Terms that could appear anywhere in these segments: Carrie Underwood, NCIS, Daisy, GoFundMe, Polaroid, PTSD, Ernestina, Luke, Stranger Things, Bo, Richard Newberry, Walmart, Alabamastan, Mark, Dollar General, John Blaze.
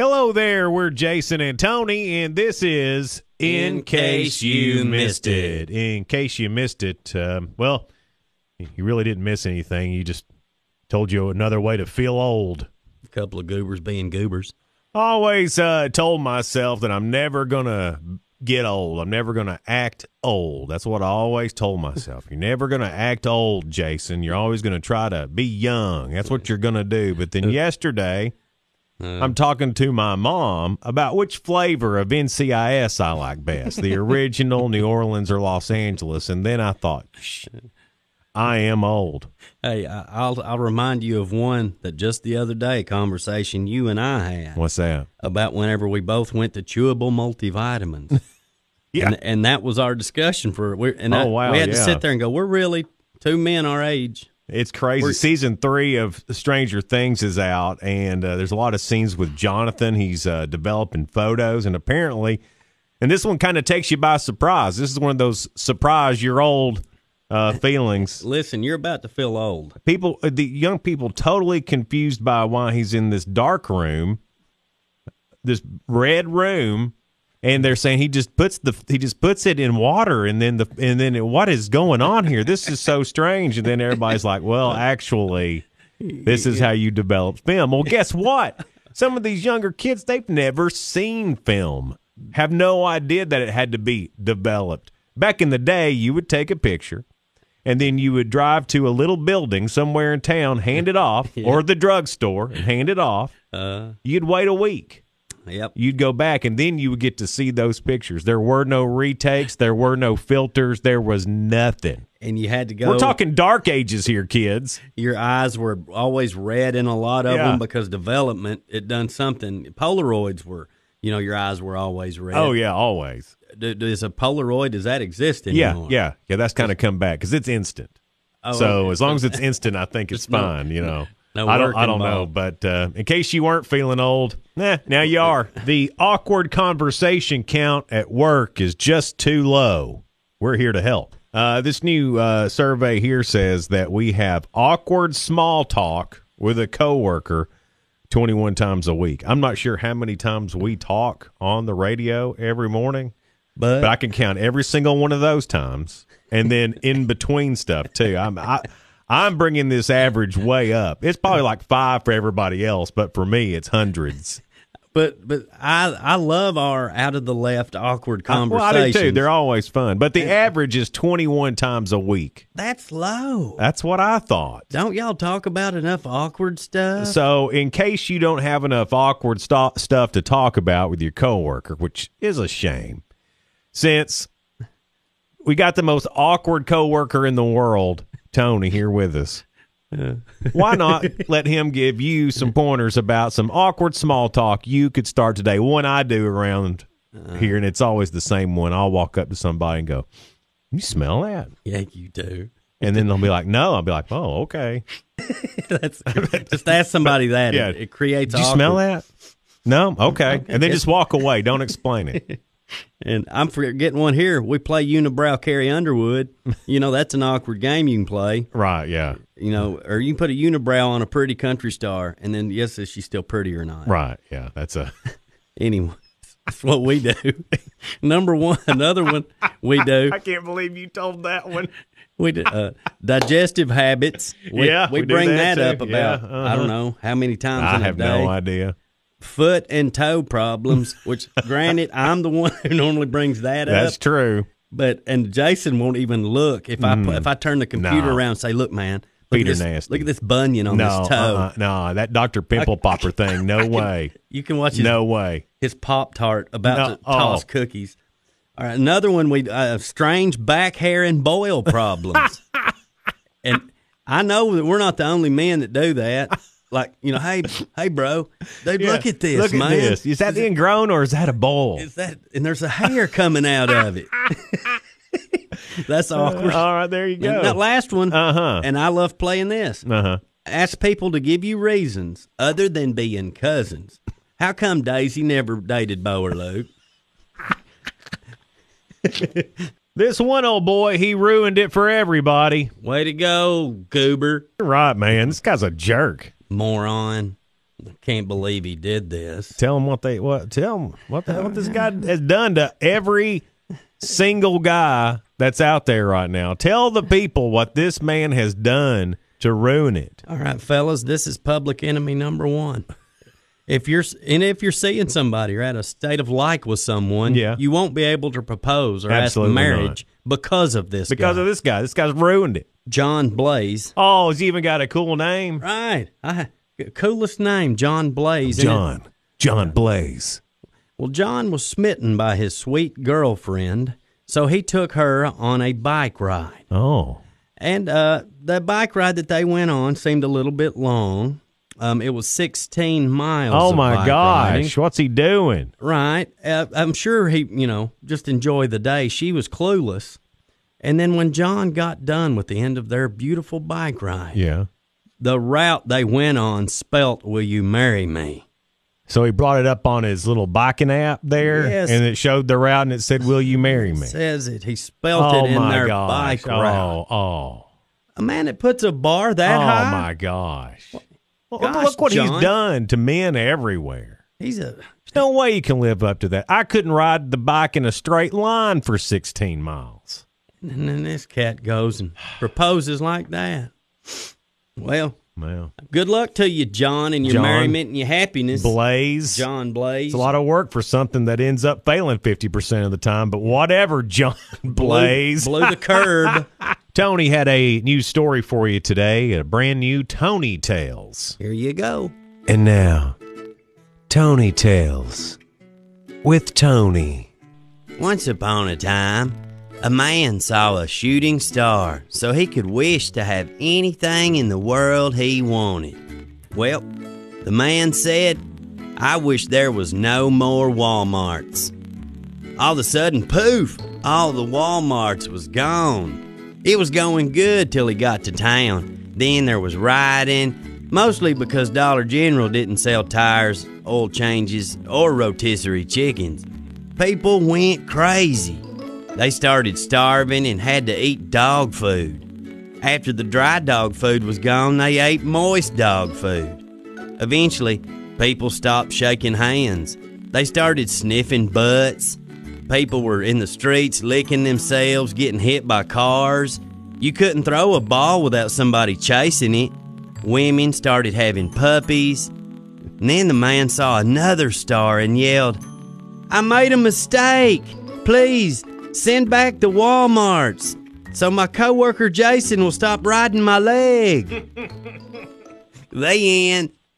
Hello there, we're Jason and Tony, and this is In Case You Missed It. In case you missed it, well, you really didn't miss anything. You just told you another way to feel old. A couple of goobers being goobers. Always told myself that I'm never going to get old. I'm never going to act old. That's what I always told myself. You're never going to act old, Jason. You're always going to try to be young. That's what you're going to do. But then yesterday... I'm talking to my mom about which flavor of NCIS I like best, the original New Orleans or Los Angeles. And then I thought, I am old. Hey, I'll remind you of one that just the other day, conversation you and I had. What's that? About whenever we both went to chewable multivitamins. Yeah. And that was our discussion. We had to sit there and go, we're really two men our age. It's crazy. Season 3 of Stranger Things is out, and there's a lot of scenes with Jonathan. He's developing photos, and apparently, and this one kind of takes you by surprise. This is one of those surprise you're old feelings. Listen, you're about to feel old. People, the young people, totally confused by why he's in this dark room, this red room, and they're saying he just puts it in water, and then what is going on here? This is so strange. And then everybody's like, well, actually, this is how you develop film. Well, guess what? Some of these younger kids, they've never seen film, have no idea that it had to be developed. Back in the day, you would take a picture, and then you would drive to a little building somewhere in town, hand it off, or the drugstore, and hand it off. You'd wait a week. Yep. You'd go back, and then you would get to see those pictures. There were no retakes. There were no filters. There was nothing. And you had to go. We're talking dark ages here, kids. Your eyes were always red in a lot of them because development, it done something. Polaroids were, your eyes were always red. Oh, yeah, always. Is a Polaroid, does that exist anymore? Yeah, that's kind of come back because it's instant. Oh, so okay. As long as it's instant, I think it's fine, No I don't know, but in case you weren't feeling old, now you are. The awkward conversation count at work is just too low. We're here to help. This new survey here says that we have awkward small talk with a coworker 21 times a week. I'm not sure how many times we talk on the radio every morning, but I can count every single one of those times, and then in between stuff too. I'm bringing this average way up. It's probably like 5 for everybody else, but for me, it's hundreds. But I love our out-of-the-left awkward conversations. Well, I do, too. They're always fun. But the average is 21 times a week. That's low. That's what I thought. Don't y'all talk about enough awkward stuff? So in case you don't have enough awkward stuff to talk about with your coworker, which is a shame, since we got the most awkward coworker in the world, Tony, here with us. Why not let him give you some pointers about some awkward small talk you could start today? One I do around here, and it's always the same one. I'll walk up to somebody and go, "You smell that?" Yeah, you do. And then they'll be like, "No." I'll be like, "Oh, okay." Just ask somebody that. Yeah. It creates awkward. "Did you smell that?" "No." "Okay." And then just walk away. Don't explain it. And I'm forgetting one here. We play Unibrow Carrie Underwood. That's an awkward game you can play. Right, yeah. Or you can put a unibrow on a pretty country star, and then, yes, is she still pretty or not? Right, yeah. That's a... Anyway, that's what we do. Number one, another one we do. I can't believe you told that one. We do digestive habits. We bring that up about, I don't know, how many times in a day. I have no idea. Foot and toe problems, which granted, I'm the one who normally brings that up. That's true. But Jason won't even look if I turn the computer around and say, "Look, man, look at this, nasty. Look at this bunion on this toe." No, that Dr. Pimple Popper thing. No way. You can watch. His Pop-Tart about to toss cookies. All right, another one we strange back hair and boil problems, and I know that we're not the only men that do that. Like, hey, bro, dude, look at this, look at man. This. Is that ingrown or is that a bowl? And there's a hair coming out of it. That's awkward. All right, there you go. And that last one, and I love playing this. Ask people to give you reasons other than being cousins. How come Daisy never dated Bo or Luke? This one old boy, he ruined it for everybody. Way to go, goober. You're right, man. This guy's a jerk. Moron. can't believe he did this. Tell them what they what this guy has done to every single guy that's out there right now. Tell the people what this man has done to ruin it. All right, fellas, this is public enemy number one. If you're seeing somebody or at a state of like with someone, you won't be able to propose or ask for marriage because of this guy. Because of this guy. This guy's ruined it. John Blaze. Oh, he's even got a cool name. Right. Coolest name, John Blaze. John Blaze. Well, John was smitten by his sweet girlfriend, so he took her on a bike ride. Oh. And the bike ride that they went on seemed a little bit long. It was 16 miles. Oh, my gosh. Riding. What's he doing? Right. I'm sure he, just enjoyed the day. She was clueless. And then when John got done with the end of their beautiful bike ride, the route they went on spelt, "Will you marry me?" So he brought it up on his little biking app there, and it showed the route, and it said, "Will you marry me?" It says it. He spelt it in their bike route. Oh, man, it puts a bar that high. Oh, my gosh. Well, look what John. He's done to men everywhere. There's no way you can live up to that. I couldn't ride the bike in a straight line for 16 miles. And then this cat goes and proposes like that. Well, good luck to you, John, and your merriment and your happiness. Blaze. John Blaze. It's a lot of work for something that ends up failing 50% of the time, but whatever, John Blaze. Blew the curb. Tony had a new story for you today, a brand new Tony Tales. Here you go. And now, Tony Tales with Tony. Once upon a time, a man saw a shooting star, so he could wish to have anything in the world he wanted. Well, the man said, "I wish there was no more Walmarts." All of a sudden, poof, all the Walmarts was gone. It was going good till he got to town. Then there was rioting, mostly because Dollar General didn't sell tires, oil changes, or rotisserie chickens. People went crazy. They started starving and had to eat dog food. After the dry dog food was gone, they ate moist dog food. Eventually, people stopped shaking hands. They started sniffing butts. People were in the streets licking themselves, getting hit by cars. You couldn't throw a ball without somebody chasing it. Women started having puppies. And then the man saw another star and yelled, "I made a mistake. Please, send back the Walmarts so my coworker Jason will stop riding my leg."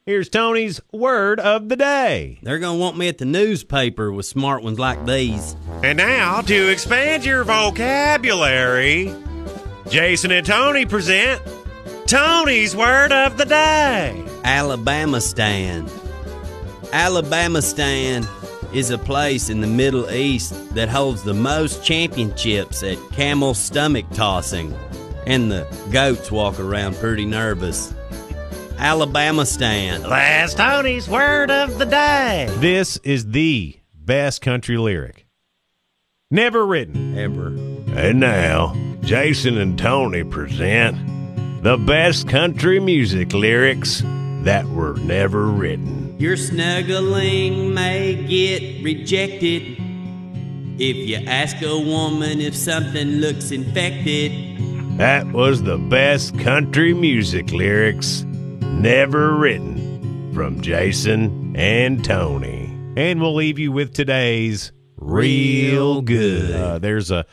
Here's Tony's word of the day. They're going to want me at the newspaper with smart ones like these. And now, to expand your vocabulary, Jason and Tony present Tony's word of the day. Alabamastan. Alabamastan is a place in the Middle East that holds the most championships at camel stomach tossing, and the goats walk around pretty nervous. Alabamastan. That's Tony's word of the day. This is the best country lyric never written. Ever. And now, Jason and Tony present the best country music lyrics that were never written. Your snuggling may get rejected if you ask a woman if something looks infected. That was the best country music lyrics never written from Jason and Tony. And we'll leave you with today's Real Good. There's a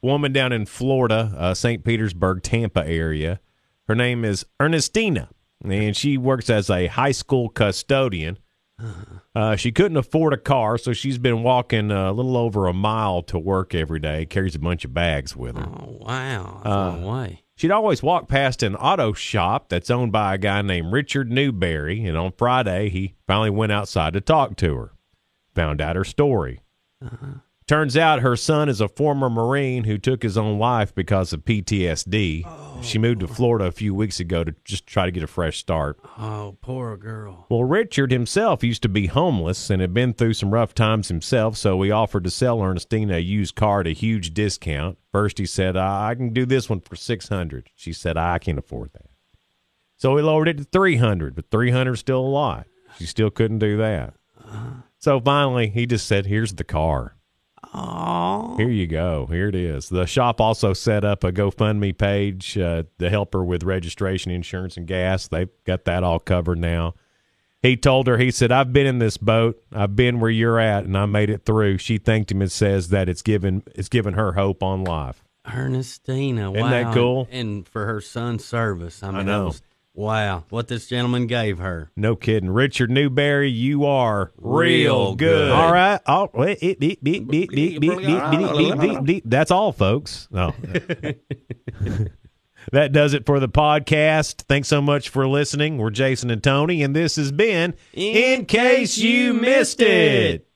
woman down in Florida, St. Petersburg, Tampa area. Her name is Ernestina. And she works as a high school custodian. She couldn't afford a car, so she's been walking a little over a mile to work every day. Carries a bunch of bags with her. Oh, wow. That's a long way. She'd always walk past an auto shop that's owned by a guy named Richard Newberry. And on Friday, he finally went outside to talk to her. Found out her story. Turns out her son is a former Marine who took his own life because of PTSD. Oh. She moved to Florida a few weeks ago to just try to get a fresh start. Oh, poor girl. Well, Richard himself used to be homeless and had been through some rough times himself, so he offered to sell Ernestina a used car at a huge discount. First he said, "I can do this one for $600. She said, "I can't afford that." So he lowered it to $300, but $300 is still a lot. She still couldn't do that. So finally, he just said, here's the car. Aww. Here you go. Here it is. The shop also set up a GoFundMe page to help her with registration, insurance, and gas. They've got that all covered now. He told her, he said, I've been in this boat. I've been where you're at, and I made it through. She thanked him and says that it's given her hope on life. Ernestina, wow. Isn't that cool? And for her son's service. I mean, I know. Wow, what this gentleman gave her. No kidding. Richard Newberry, you are real good. All right. That's all, folks. No. That does it for the podcast. Thanks so much for listening. We're Jason and Tony, and this has been In Case You Missed It.